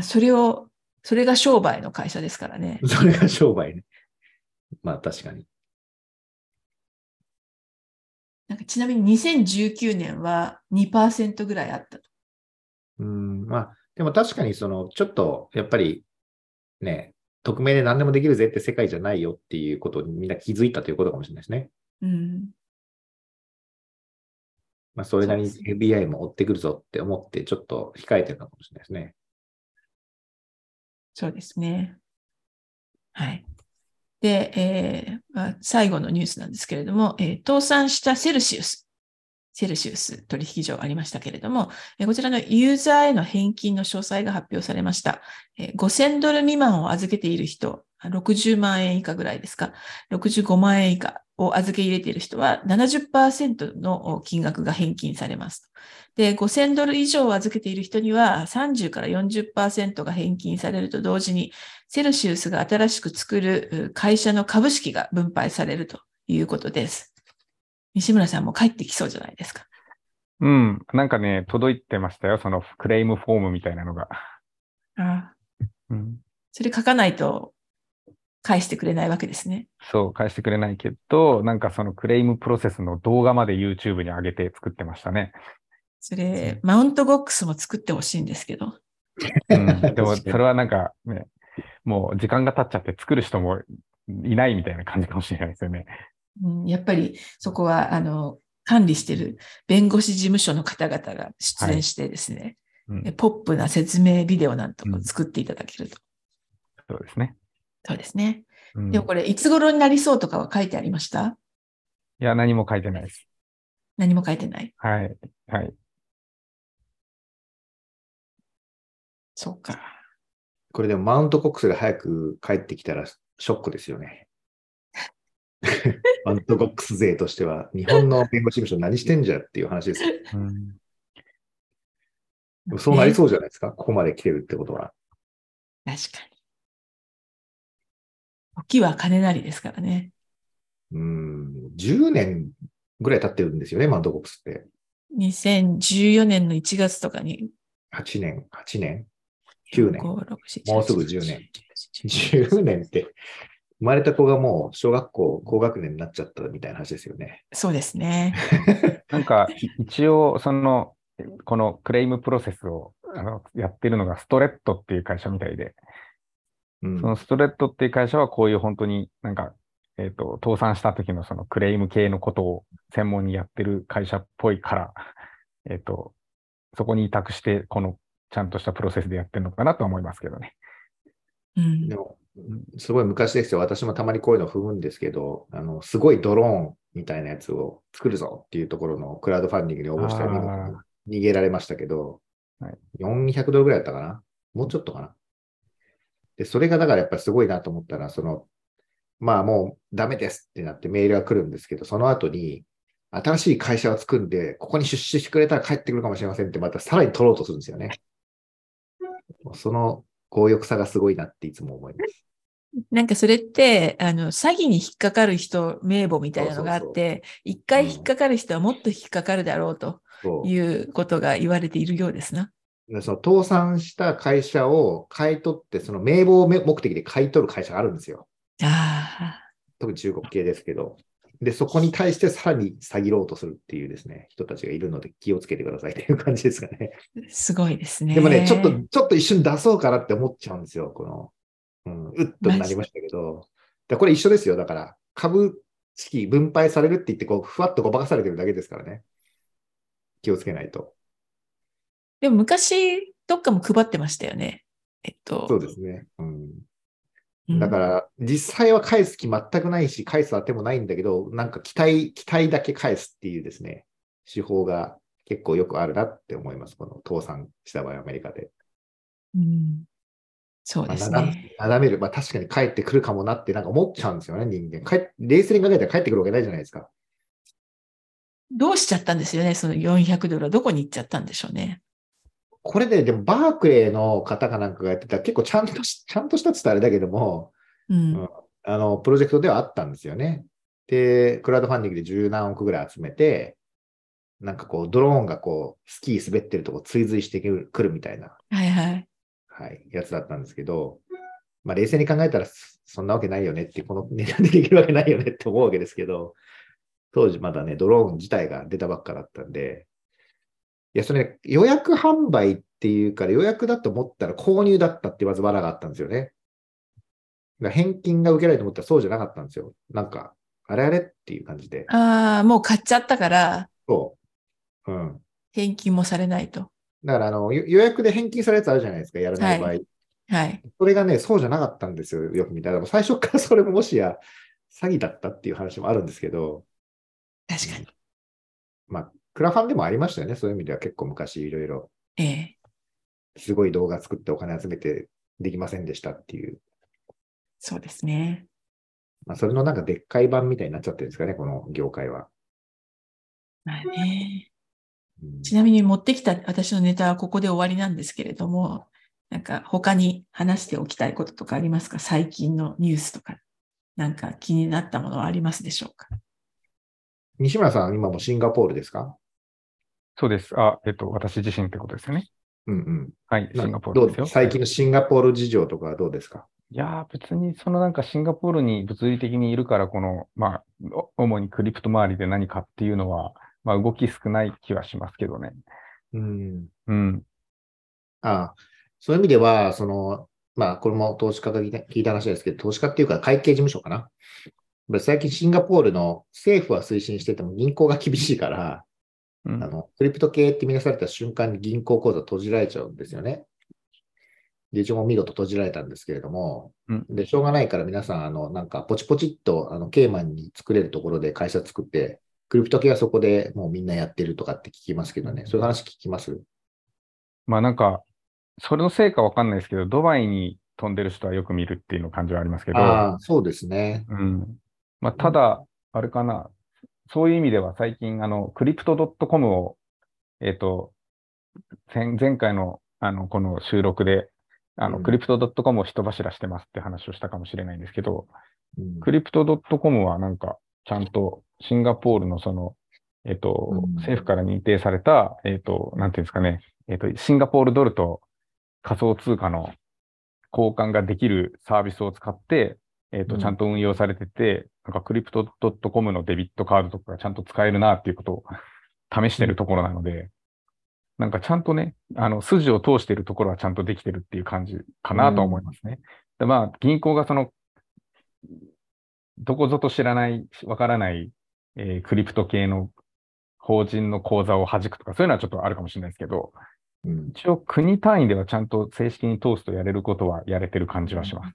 それを、それが商売の会社ですからね。それが商売ね。まあ確かに。なんかちなみににせんじゅうきゅうねんは にパーセント ぐらいあったと。うん、まあでも確かにそのちょっとやっぱりね、匿名で何でもできるぜって世界じゃないよっていうことにみんな気づいたということかもしれないですね。うん。まあそれなりに エフビーアイ も追ってくるぞって思ってちょっと控えてるのかもしれないですね。そうですね。はい。で、えーまあ、最後のニュースなんですけれども、えー、倒産したセルシウス、セルシウス取引所ありましたけれども、えー、こちらのユーザーへの返金の詳細が発表されました。えー、ごせんドル未満を預けている人、ろくじゅうまんえん以下ぐらいですか、ろくじゅうごまんえん以下を預け入れている人は ななじゅっパーセント の金額が返金されます。で、ごせんドル以上を預けている人にはさんじゅうからよんじゅっパーセント が返金されると同時に、セルシウスが新しく作る会社の株式が分配されるということです。西村さんも帰ってきそうじゃないですか。うん、なんかね、届いてましたよ、そのクレームフォームみたいなのが。ああ、うん、それ書かないと返してくれないわけですね。そう、返してくれないけど、なんかそのクレームプロセスの動画まで YouTube に上げて作ってましたね。それ、マウントゴックスも作ってほしいんですけど。うん、でも、それはなんかね、もう時間が経っちゃって作る人もいないみたいな感じかもしれないですよね。うん、やっぱりそこはあの管理している弁護士事務所の方々が出演してですね、はい、うん、ポップな説明ビデオなんとか作っていただけると。うん、そうですね。そうですね。うん、でもこれいつ頃になりそうとかは書いてありました？いや、何も書いてないです。何も書いてない。はいはい。そうか。これでもマウントコックスが早く帰ってきたらショックですよね。マウントコックス勢としては日本の弁護士事務所何してんじゃっていう話です。うん、でもそうなりそうじゃないですか、ね、ここまで来てるってことは。確かに。時は金なりですからね。うん、じゅうねんぐらい経ってるんですよね、マウントコックスって。にせんじゅうよねんのいちがつとかに。はちねん、はちねん、きゅうねん、もうすぐじゅうねん。じゅうねんって、生まれた子がもう小学校高学年になっちゃったみたいな話ですよね。そうですね。なんか一応その、このクレームプロセスをあのやってるのがストレットっていう会社みたいで。うん、そのストレットっていう会社はこういう本当になんか、えっと、倒産した時のそのクレーム系のことを専門にやってる会社っぽいから、えっと、そこに委託して、このちゃんとしたプロセスでやってるのかなと思いますけどね。うん、でもすごい昔ですよ。私もたまにこういうのを踏むんですけど、あの、すごいドローンみたいなやつを作るぞっていうところのクラウドファンディングに応募したら逃げられましたけど、はい、よんひゃくドルぐらいだったかな？もうちょっとかな？で、それがだからやっぱりすごいなと思ったら、その、まあもうダメですってなってメールが来るんですけど、その後に、新しい会社を作るんで、ここに出資してくれたら帰ってくるかもしれませんって、またさらに取ろうとするんですよね。その強欲さがすごいなっていつも思います。なんかそれって、あの、詐欺に引っかかる人名簿みたいなのがあって、一回引っかかる人はもっと引っかかるだろうということが言われているようですな。その倒産した会社を買い取って、その名簿を目的で買い取る会社があるんですよ。ああ。特に中国系ですけど。で、そこに対してさらに詐欺ろうとするっていうですね、人たちがいるので気をつけてくださいという感じですかね。すごいですね。でもね、ちょっと、ちょっと一瞬出そうかなって思っちゃうんですよ。この、うん、うっとなりましたけど。これ一緒ですよ。だから、株式分配されるって言って、こう、ふわっとごまかされてるだけですからね。気をつけないと。でも昔、どっかも配ってましたよね。えっと。そうですね。うん。だから、実際は返す気全くないし、返す当てもないんだけど、なんか期待、期待だけ返すっていうですね、手法が結構よくあるなって思います。この倒産した場合、アメリカで。うん。そうですね。まあ、なだめる、まあ、確かに帰ってくるかもなってなんか思っちゃうんですよね、人間。帰冷静に考えたら帰ってくるわけないじゃないですか。どうしちゃったんですよね、そのよんひゃくドルはどこに行っちゃったんでしょうね。これで、でもバークレーの方かなんかがやってた、結構ちゃんとし、ちゃんとしたって言ったらあれだけども、うんうん、あの、プロジェクトではあったんですよね。で、クラウドファンディングで十何億ぐらい集めて、なんかこう、ドローンがこう、スキー滑ってるとこ追随してくるみたいな。はいはい。はい、やつだったんですけど、まあ、冷静に考えたらそんなわけないよねって、この値段でできるわけないよねって思うわけですけど、当時まだね、ドローン自体が出たばっかだったんで、いや、それ、ね、予約販売っていうから、予約だと思ったら購入だったってまず罠があったんですよね。だから返金が受けられると思ったらそうじゃなかったんですよ。なんか、あれあれっていう感じで。ああ、もう買っちゃったから、そう。うん。返金もされないと。だからあの予約で返金されるやつあるじゃないですか、やらない場合。はいはい、それがね、そうじゃなかったんですよ、よく見たら。最初からそれももしや詐欺だったっていう話もあるんですけど。確かに。まあ、クラファンでもありましたよね、そういう意味では結構昔いろいろ。ええ。すごい動画作ってお金集めてできませんでしたっていう。そうですね。まあ、それのなんかでっかい版みたいになっちゃってるんですかね、この業界は。まあね。ちなみに持ってきた私のネタはここで終わりなんですけれども、なんか他に話しておきたいこととかありますか？最近のニュースとか、なんか気になったものはありますでしょうか？西村さん、今もシンガポールですか？そうです。あ、えっと、私自身ってことですよね。うんうん。はい、シンガポールですよ。最近のシンガポール事情とかはどうですか？いやー、別にそのなんかシンガポールに物理的にいるから、この、まあ、主にクリプト周りで何かっていうのは、まあ、動き少ない気はしますけどね。うん。うん。ああ、そういう意味では、その、まあ、これも投資家が聞いた話ですけど、投資家っていうか会計事務所かな。最近シンガポールの政府は推進してても銀行が厳しいから、うん、あの、クリプト系って見なされた瞬間に銀行口座閉じられちゃうんですよね。で、一応見事閉じられたんですけれども、うん、で、しょうがないから皆さん、あの、なんかポチポチっと、あの、ケイマンに作れるところで会社作って、クリプト系はそこでもうみんなやってるとかって聞きますけどね、そういう話聞きます？まあなんか、それのせいかわかんないですけど、ドバイに飛んでる人はよく見るっていうの感じはありますけど、ああ、そうですね。うん。まあただ、あれかな、そういう意味では最近、あの、クリプト .com を、えっ、ー、と、前回の、あの、この収録で、あの、うん、クリプト .com を人柱してますって話をしたかもしれないんですけど、うん、クリプト .com はなんか、ちゃんとシンガポールのその、えっと、うん、政府から認定された、えっと、なんていうんですかね、えっと、シンガポールドルと仮想通貨の交換ができるサービスを使って、えっと、ちゃんと運用されてて、うん、なんかクリプト .com のデビットカードとかがちゃんと使えるなっていうことを試してるところなので、うん、なんかちゃんとね、あの、筋を通してるところはちゃんとできてるっていう感じかなと思いますね。うん、でまあ、銀行がその、どこぞと知らない、わからない、えー、クリプト系の法人の口座を弾くとか、そういうのはちょっとあるかもしれないですけど、うん、一応国単位ではちゃんと正式に通すとやれることはやれてる感じはします。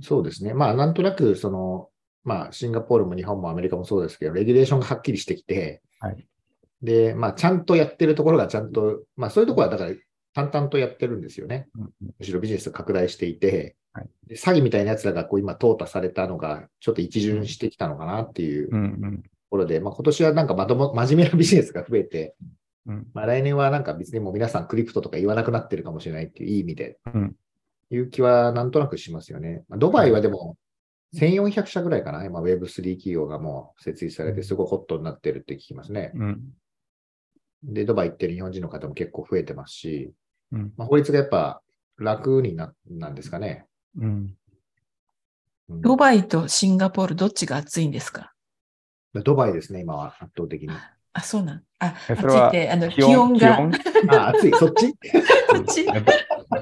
そうですね。まあ、なんとなく、その、まあ、シンガポールも日本もアメリカもそうですけど、レギュレーションがはっきりしてきて、はい、で、まあ、ちゃんとやってるところがちゃんと、まあ、そういうところはだから、淡々とやってるんですよね。むしろビジネスが拡大していて、はい、詐欺みたいなやつらがこう今淘汰されたのが、ちょっと一巡してきたのかなっていうところで、うんうん、まあ、今年はなんかまとも、真面目なビジネスが増えて、うん、まあ、来年はなんか別にもう皆さんクリプトとか言わなくなってるかもしれないっていういい意味で、うん、いう気はなんとなくしますよね。まあ、ドバイはでもせんよんひゃくしゃぐらいかな、今 ウェブスリー 企業がもう設立されて、すごいホットになってるって聞きますね。うん、で、ドバイ行ってる日本人の方も結構増えてますし、うん、まあ、法律がやっぱ楽に な, なんですかね、うんうん。ドバイとシンガポール、どっちが暑いんですか？ドバイですね、今は圧倒的に。あ、あそうなん。あ、暑いって、あの気温が。気温あ、暑い、そっちそっち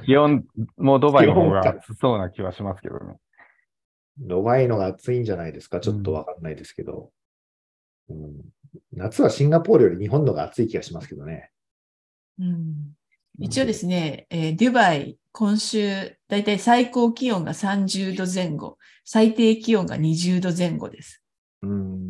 気温もドバイの方が暑そうな気はしますけどね。ドバイのが暑いんじゃないですか、ちょっとわかんないですけど。うんうん、夏はシンガポールより日本のが暑い気がしますけどね。うん、一応ですね、えー、デュバイ、今週、だいたい最高気温がさんじゅうどぜん後、最低気温がにじゅうどぜん後です。うん。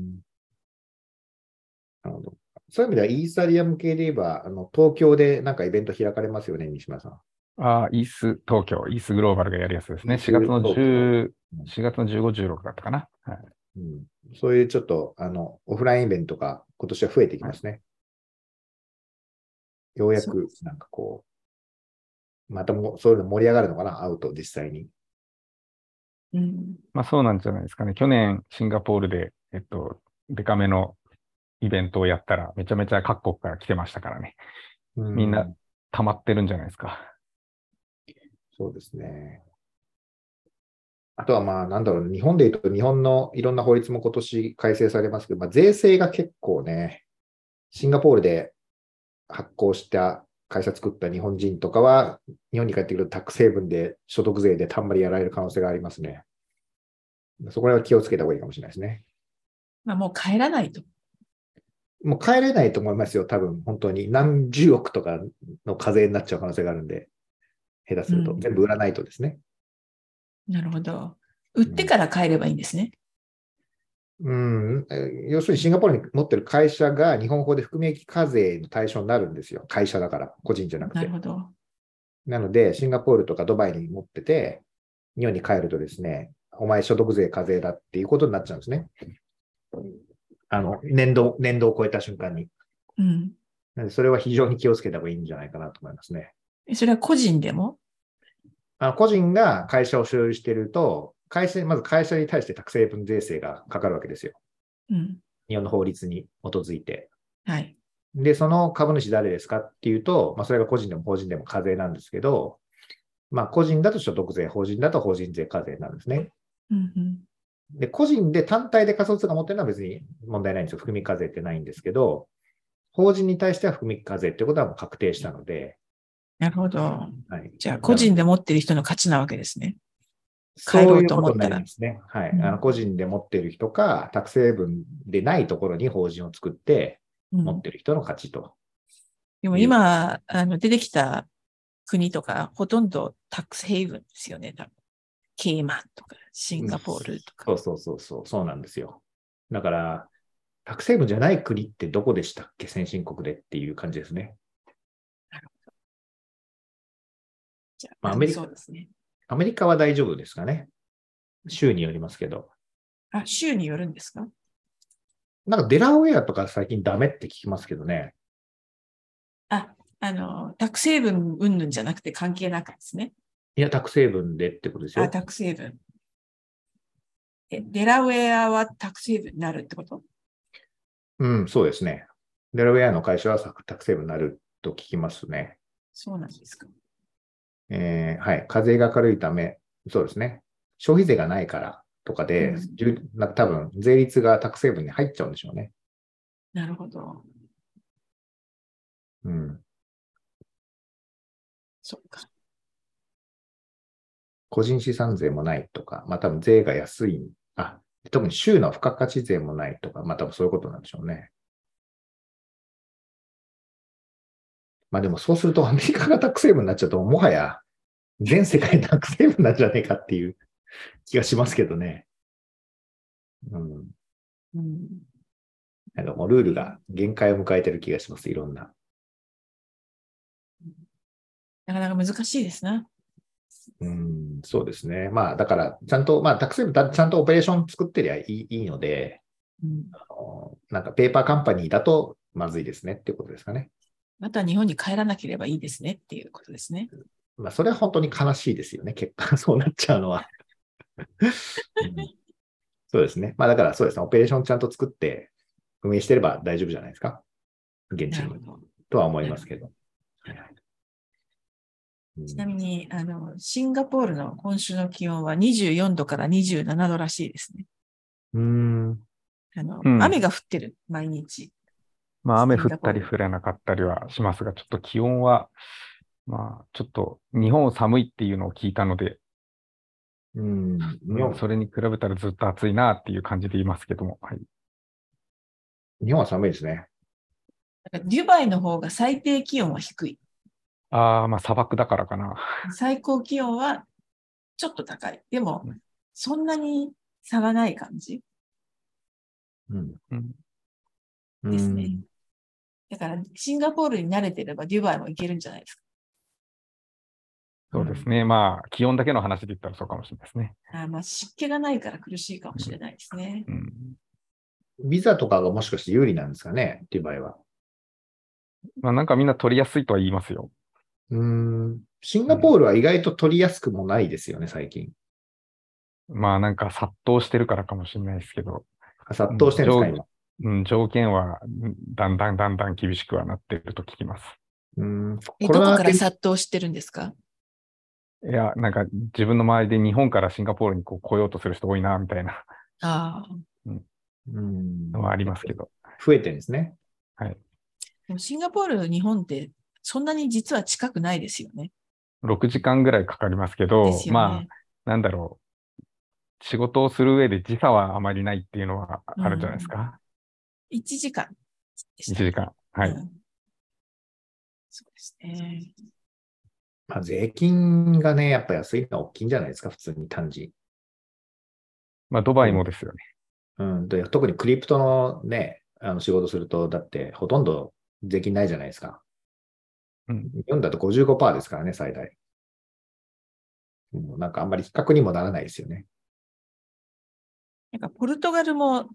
なるほど。そういう意味では、イーサリアム系で言えば、あの東京でなんかイベント開かれますよね、西村さん。あイース東京、イースグローバルがやるやつですね。しがつのじゅう、しがつのじゅうご、じゅうろくだったかな。はい、うん、そういうちょっとあのオフラインイベントが今年は増えてきますね。はい、ようやくなんかこう、またもそういうの盛り上がるのかな、会うと実際に。うん、まあそうなんじゃないですかね。去年シンガポールで、えっと、デカめのイベントをやったら、めちゃめちゃ各国から来てましたからね。うん、みんな溜まってるんじゃないですか。そうですね。あとはまあなんだろう、日本でいうと日本のいろんな法律も今年改正されますけど、まあ、税制が結構ね、シンガポールで発行した会社作った日本人とかは、日本に帰ってくるとタックスヘイブンで所得税でたんまりやられる可能性がありますね。そこら辺は気をつけた方がいいかもしれないですね。まあ、もう帰らないと。もう帰れないと思いますよ、多分本当に。何十億とかの課税になっちゃう可能性があるんで、下手すると、うん、全部売らないとですね。なるほど。売ってから帰ればいいんですね。うん、うん、要するにシンガポールに持ってる会社が日本法で含み益課税の対象になるんですよ。会社だから、個人じゃなくて。なるほど。なので、シンガポールとかドバイに持ってて、日本に帰るとですね、お前所得税課税だっていうことになっちゃうんですね。あの、年度、年度を超えた瞬間に。うん。なのでそれは非常に気をつけた方がいいんじゃないかなと思いますね。それは個人でも？あの個人が会社を所有していると、会社、まず会社に対してタックスヘイブン税制がかかるわけですよ。うん、日本の法律に基づいて。はい。で、その株主誰ですかっていうと、まあ、それが個人でも法人でも課税なんですけど、まあ、個人だと所得税、法人だと法人税課税なんですね。うんうん、で、個人で単体で仮想通貨持ってるのは別に問題ないんですよ。含み課税ってないんですけど、法人に対しては含み課税ってことはもう確定したので。なるほど。はい、じゃあ、個人で持ってる人の勝ちなわけですね。帰ろうと思ったら。そういうことになりますね。はい。うん、あの個人で持ってる人か、タックスヘイブンでないところに法人を作って、持ってる人の勝ちと。うん、でも今、あの出てきた国とか、ほとんどタックスヘイブンですよね、多分。ケイマンとか、シンガポールとか、うん。そうそうそうそう、そうなんですよ。だから、タックスヘイブンじゃない国ってどこでしたっけ、先進国でっていう感じですね。なるほど。じゃあ、まあ、アメリカそうですね。アメリカは大丈夫ですかね。州によりますけど。あ、州によるんですか？なんかデラウェアとか最近ダメって聞きますけどね。あ、あの、タックスヘイブン云々じゃなくて関係なくですね。いや、タックスヘイブンでってことですよ。あ、タックスヘイブン。え、デラウェアはタックスヘイブンになるってこと？うん、そうですね。デラウェアの会社はタックスヘイブンになると聞きますね。そうなんですか。えー、はい。課税が軽いため、そうですね。消費税がないからとかで、うん、なんか多分税率がタックスヘイブンに入っちゃうんでしょうね。なるほど。うん。そっか。個人資産税もないとか、まあ多分税が安い、あ、特に州の付加価値税もないとか、まあ多分そういうことなんでしょうね。まあでもそうするとアメリカがタックスヘイブンになっちゃうと、もはや全世界タックスヘイブンなんじゃねえかっていう気がしますけどね。うん。うん、なんかもうルールが限界を迎えてる気がします、いろんな。なかなか難しいですな。うん、そうですね。まあだから、ちゃんと、まあタックスヘイブン、ちゃんとオペレーション作ってりゃいい、いいので、うん、あの、なんかペーパーカンパニーだとまずいですねっていうことですかね。また日本に帰らなければいいですねっていうことですね。まあ、それは本当に悲しいですよね。結果、そうなっちゃうのは、うん。そうですね。まあ、だからそうですね。オペレーションちゃんと作って、運営してれば大丈夫じゃないですか。現地に。とは思いますけど。うん、ちなみにあの、シンガポールの今週の気温はにじゅうよんどからにじゅうななどらしいですね。うーん、あの、うん、雨が降ってる、毎日。まあ、雨降ったり降らなかったりはしますが、ちょっと気温は、まあ、ちょっと日本寒いっていうのを聞いたので、うん、それに比べたらずっと暑いなっていう感じでいますけども、はい、日本は寒いですね。なんかデュバイの方が最低気温は低い。ああ、まあ砂漠だからかな。最高気温はちょっと高い。でも、うん、そんなに差がない感じ。うん、うん、ですね。うんだから、シンガポールに慣れてれば、デュバイも行けるんじゃないですか。そうですね、うん、まあ気温だけの話で言ったらそうかもしれないですね。あ、まあ、湿気がないから苦しいかもしれないですね、うんうん、ビザとかがもしかして有利なんですかねっていう場合は、まあ、なんかみんな取りやすいとは言いますよ。うーん、シンガポールは意外と取りやすくもないですよね、うん、最近。まあなんか殺到してるからかもしれないですけど。殺到してるんですか、今。うん、条件はだんだんだんだん厳しくはなってると聞きます。うん、え、どこから殺到してるんですか？いや、なんか自分の周りで日本からシンガポールにこう来ようとする人多いなみたいな、あうん、うんのはありますけど。増えてるんですね。はい。でもシンガポール、日本ってそんなに実は近くないですよね。ろくじかんぐらいかかりますけど、ね、まあなんだろう。仕事をする上で時差はあまりないっていうのはあるじゃないですか。うん、いちじかんでした。いちじかん。はい。うん、そうですね。まあ、税金がね、やっぱ安いのは大きいんじゃないですか、普通に単純。まあ、ドバイもですよね。うん、で特にクリプトのね、あの仕事すると、だってほとんど税金ないじゃないですか。うん、日本だと ごじゅうごパーセント ですからね、最大。もうなんかあんまり比較にもならないですよね。なんかポルトガルも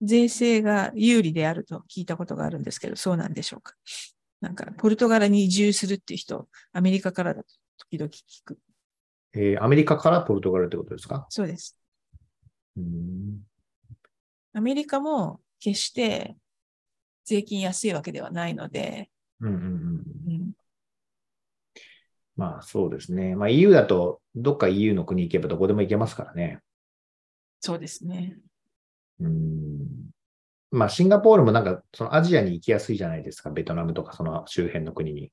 税制が有利であると聞いたことがあるんですけど、そうなんでしょうか。なんかポルトガルに移住するっていう人、アメリカからだと時々聞く。えー、アメリカからポルトガルってことですか？そうです。うーん。アメリカも決して税金安いわけではないので。うんうんうん。うん、まあそうですね。まあ、イーユー だとどっか イーユー の国行けばどこでも行けますからね。そうですね。うん、まあ、シンガポールもなんかそのアジアに行きやすいじゃないですか、ベトナムとかその周辺の国に。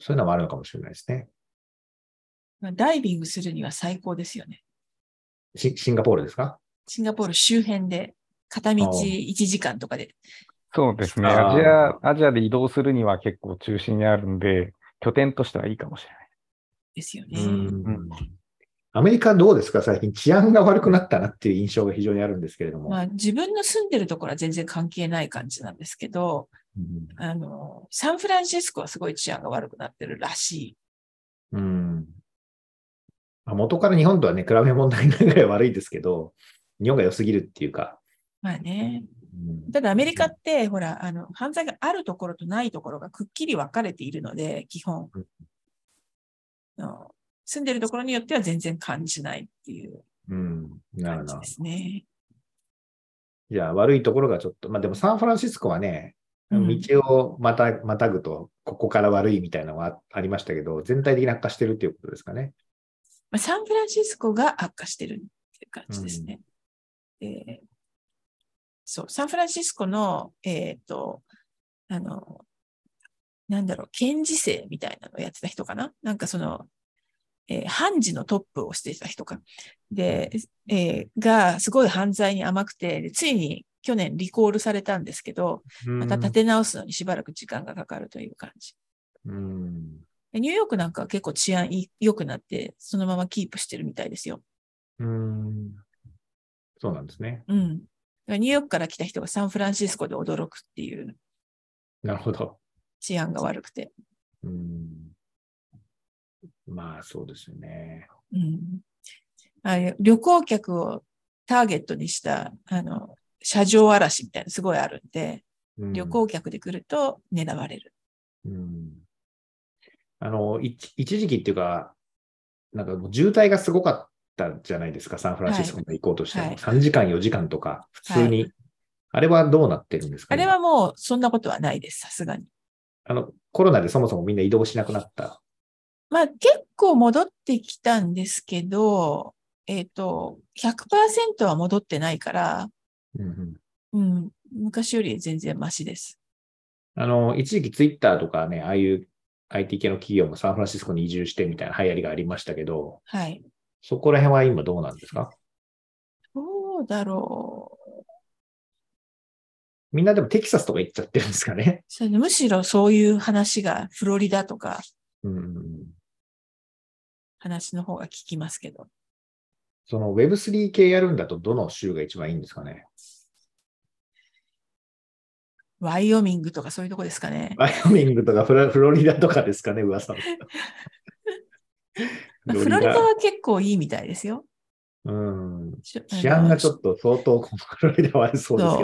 そういうのもあるのかもしれないですね。ダイビングするには最高ですよね。シ、シンガポールですか？シンガポール周辺で片道いちじかんとかで。そうですね、アジア、アジアで移動するには結構中心にあるんで、拠点としてはいいかもしれない。ですよね。うん、アメリカどうですか、最近治安が悪くなったなっていう印象が非常にあるんですけれども。まあ、自分の住んでるところは全然関係ない感じなんですけど、うん、あのサンフランシスコはすごい治安が悪くなってるらしい。うん、まあ、元から日本とはね、比べ問題ないぐらい悪いですけど、日本が良すぎるっていうか。まあね。ただアメリカって、うん、ほらあの、犯罪があるところとないところがくっきり分かれているので、基本。うんの住んでるところによっては全然感じないっていう感じですね。うん、じゃあ悪いところがちょっと、まあでもサンフランシスコはね、うん、道をまた、またぐとここから悪いみたいなのがありましたけど、全体的に悪化してるっていうことですかね。まあ、サンフランシスコが悪化してるっていう感じですね。うん、えー、そう、サンフランシスコの、えっと、あの、なんだろう、検事制みたいなのをやってた人かな、なんかその、えー、判事のトップをしていた人かで、えー、がすごい犯罪に甘くて、ついに去年リコールされたんですけど、また立て直すのにしばらく時間がかかるという感じ。うん、ニューヨークなんかは結構治安良くなってそのままキープしてるみたいですよ。うん、そうなんですね。うん、ニューヨークから来た人がサンフランシスコで驚くっていう。なるほど。治安が悪くて。うん、まあそうですよね。うん、あ、旅行客をターゲットにしたあの車上荒らしみたいなのすごいあるんで、うん、旅行客で来ると狙われる。うん、あの一時期っていうか、なんかもう渋滞がすごかったじゃないですか、サンフランシスコに行こうとしても、はい、さんじかんよじかんとか普通に、はい、あれはどうなってるんですかね。あれはもうそんなことはないです、さすがに。あのコロナでそもそもみんな移動しなくなった。まあ結構戻ってきたんですけど、えっ、ー、と、ひゃくパーセント は戻ってないから、うんうんうん、昔より全然マシです。あの、一時期ツイッターとかね、ああいう アイティー 系の企業もサンフランシスコに移住してみたいな流行りがありましたけど、はい。そこら辺は今どうなんですか？どうだろう。みんなでもテキサスとか行っちゃってるんですかね。そうね、むしろそういう話がフロリダとか、うん、話の方が聞きますけど。その ウェブスリー 系やるんだとどの州が一番いいんですかね。ワイオミングとかそういうとこですかね。ワイオミングとかフロ、フロリダとかですかね、噂のフロリダは結構いいみたいですよ。うん、治安がちょっと相当フロリダはそうです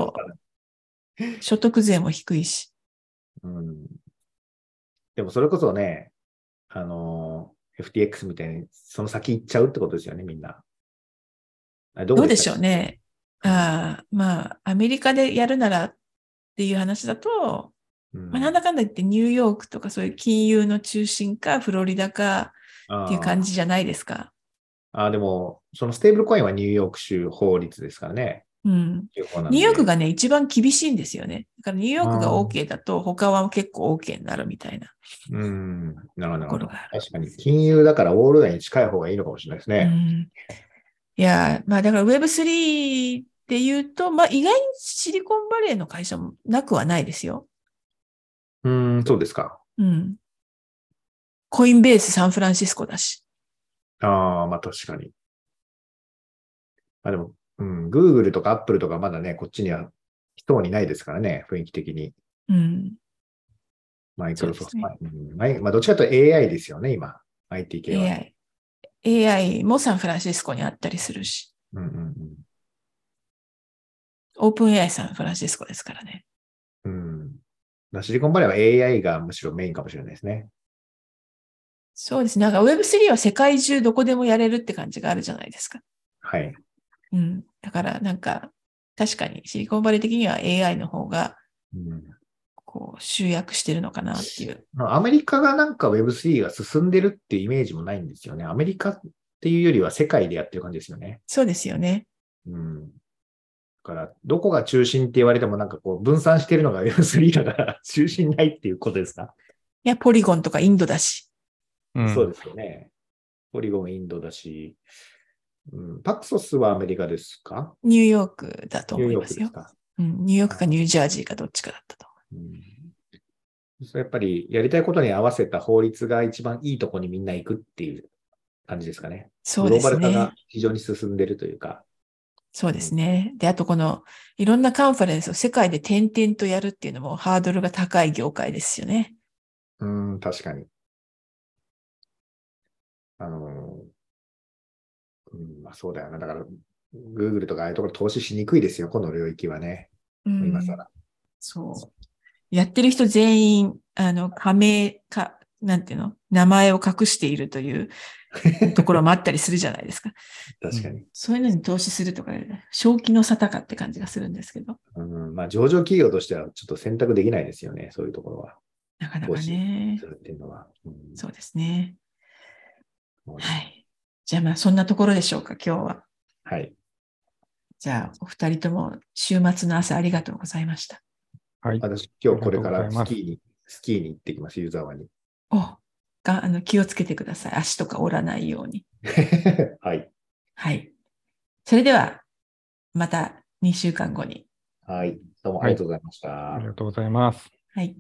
けど、ね、所得税も低いし、うん、でもそれこそね、あの エフティーエックス みたいにその先行っちゃうってことですよね、みんな。どうでしょうね。あ、まあ、アメリカでやるならっていう話だと、うんまあ、なんだかんだ言ってニューヨークとかそういう金融の中心かフロリダかっていう感じじゃないですか。ああ、でもそのステーブルコインはニューヨーク州法律ですからね、うん、ニューヨークがね一番厳しいんですよね。だからニューヨークが OK だと他は結構 OK になるみたいな。うん、なるほど。確かに金融だからウォール街に近い方がいいのかもしれないですね、うん、いや、まあだから ウェブスリー っていうと、まあ、意外にシリコンバレーの会社もなくはないですよ。うーん、そうですか。うん。コインベースサンフランシスコだし。ああ、まあ確かに。まあでも、うん、Google とか Apple とかまだね、こっちには来そうにないですからね、雰囲気的に。うん。マイクロソフト。まあどっちかというと エーアイ ですよね、今。アイティー 系は。エーアイ。エーアイ もサンフランシスコにあったりするし。うんうんうん。オープン エーアイ サンフランシスコですからね。うん。シリコンバレーは エーアイ がむしろメインかもしれないですね。そうですね。なんか ウェブスリー は世界中どこでもやれるって感じがあるじゃないですか。はい。うん。だからなんか確かにシリコンバレー的には エーアイ の方がこう集約してるのかなっていう。うん、アメリカがなんか ウェブスリー が進んでるっていうイメージもないんですよね。アメリカっていうよりは世界でやってる感じですよね。そうですよね。うん。からどこが中心って言われてもなんかこう分散してるのが ウェブスリー だから中心ないっていうことですか？いや、ポリゴンとかインドだし、うん、そうですよね。ポリゴンインドだし、うん、パクソスはアメリカですか？ニューヨークだと思いますよ。ニューヨークですか？うん、ニューヨークかニュージャージーかどっちかだったと思う、うん、それやっぱりやりたいことに合わせた法律が一番いいとこにみんな行くっていう感じですかね。そうですね。グローバル化が非常に進んでるというか。そうですね。で、あとこのいろんなカンファレンスを世界で点々とやるっていうのもハードルが高い業界ですよね。うん、確かに。あの、うん、まあ、そうだよな。だから、Google とかああいうところ投資しにくいですよ、この領域はね。うん、今更。そう。やってる人全員、あの、加盟か、なんていうの、名前を隠しているというところもあったりするじゃないですか。確かに、うん。そういうのに投資するとか、正気の沙汰かって感じがするんですけど。うん、まあ、上場企業としてはちょっと選択できないですよね、そういうところは。なかなかね。そうっていうのは、うん。そうですね。はい。じゃあまあ、そんなところでしょうか、今日は。はい。じゃあ、お二人とも週末の朝ありがとうございました。はい。私、今日これからスキーに、スキーに行ってきます、湯沢に。おがあの気をつけてください。足とか折らないように。はい。はい。それでは、またにしゅうかんごに。はい。どうもありがとうございました。はい、ありがとうございます。はい。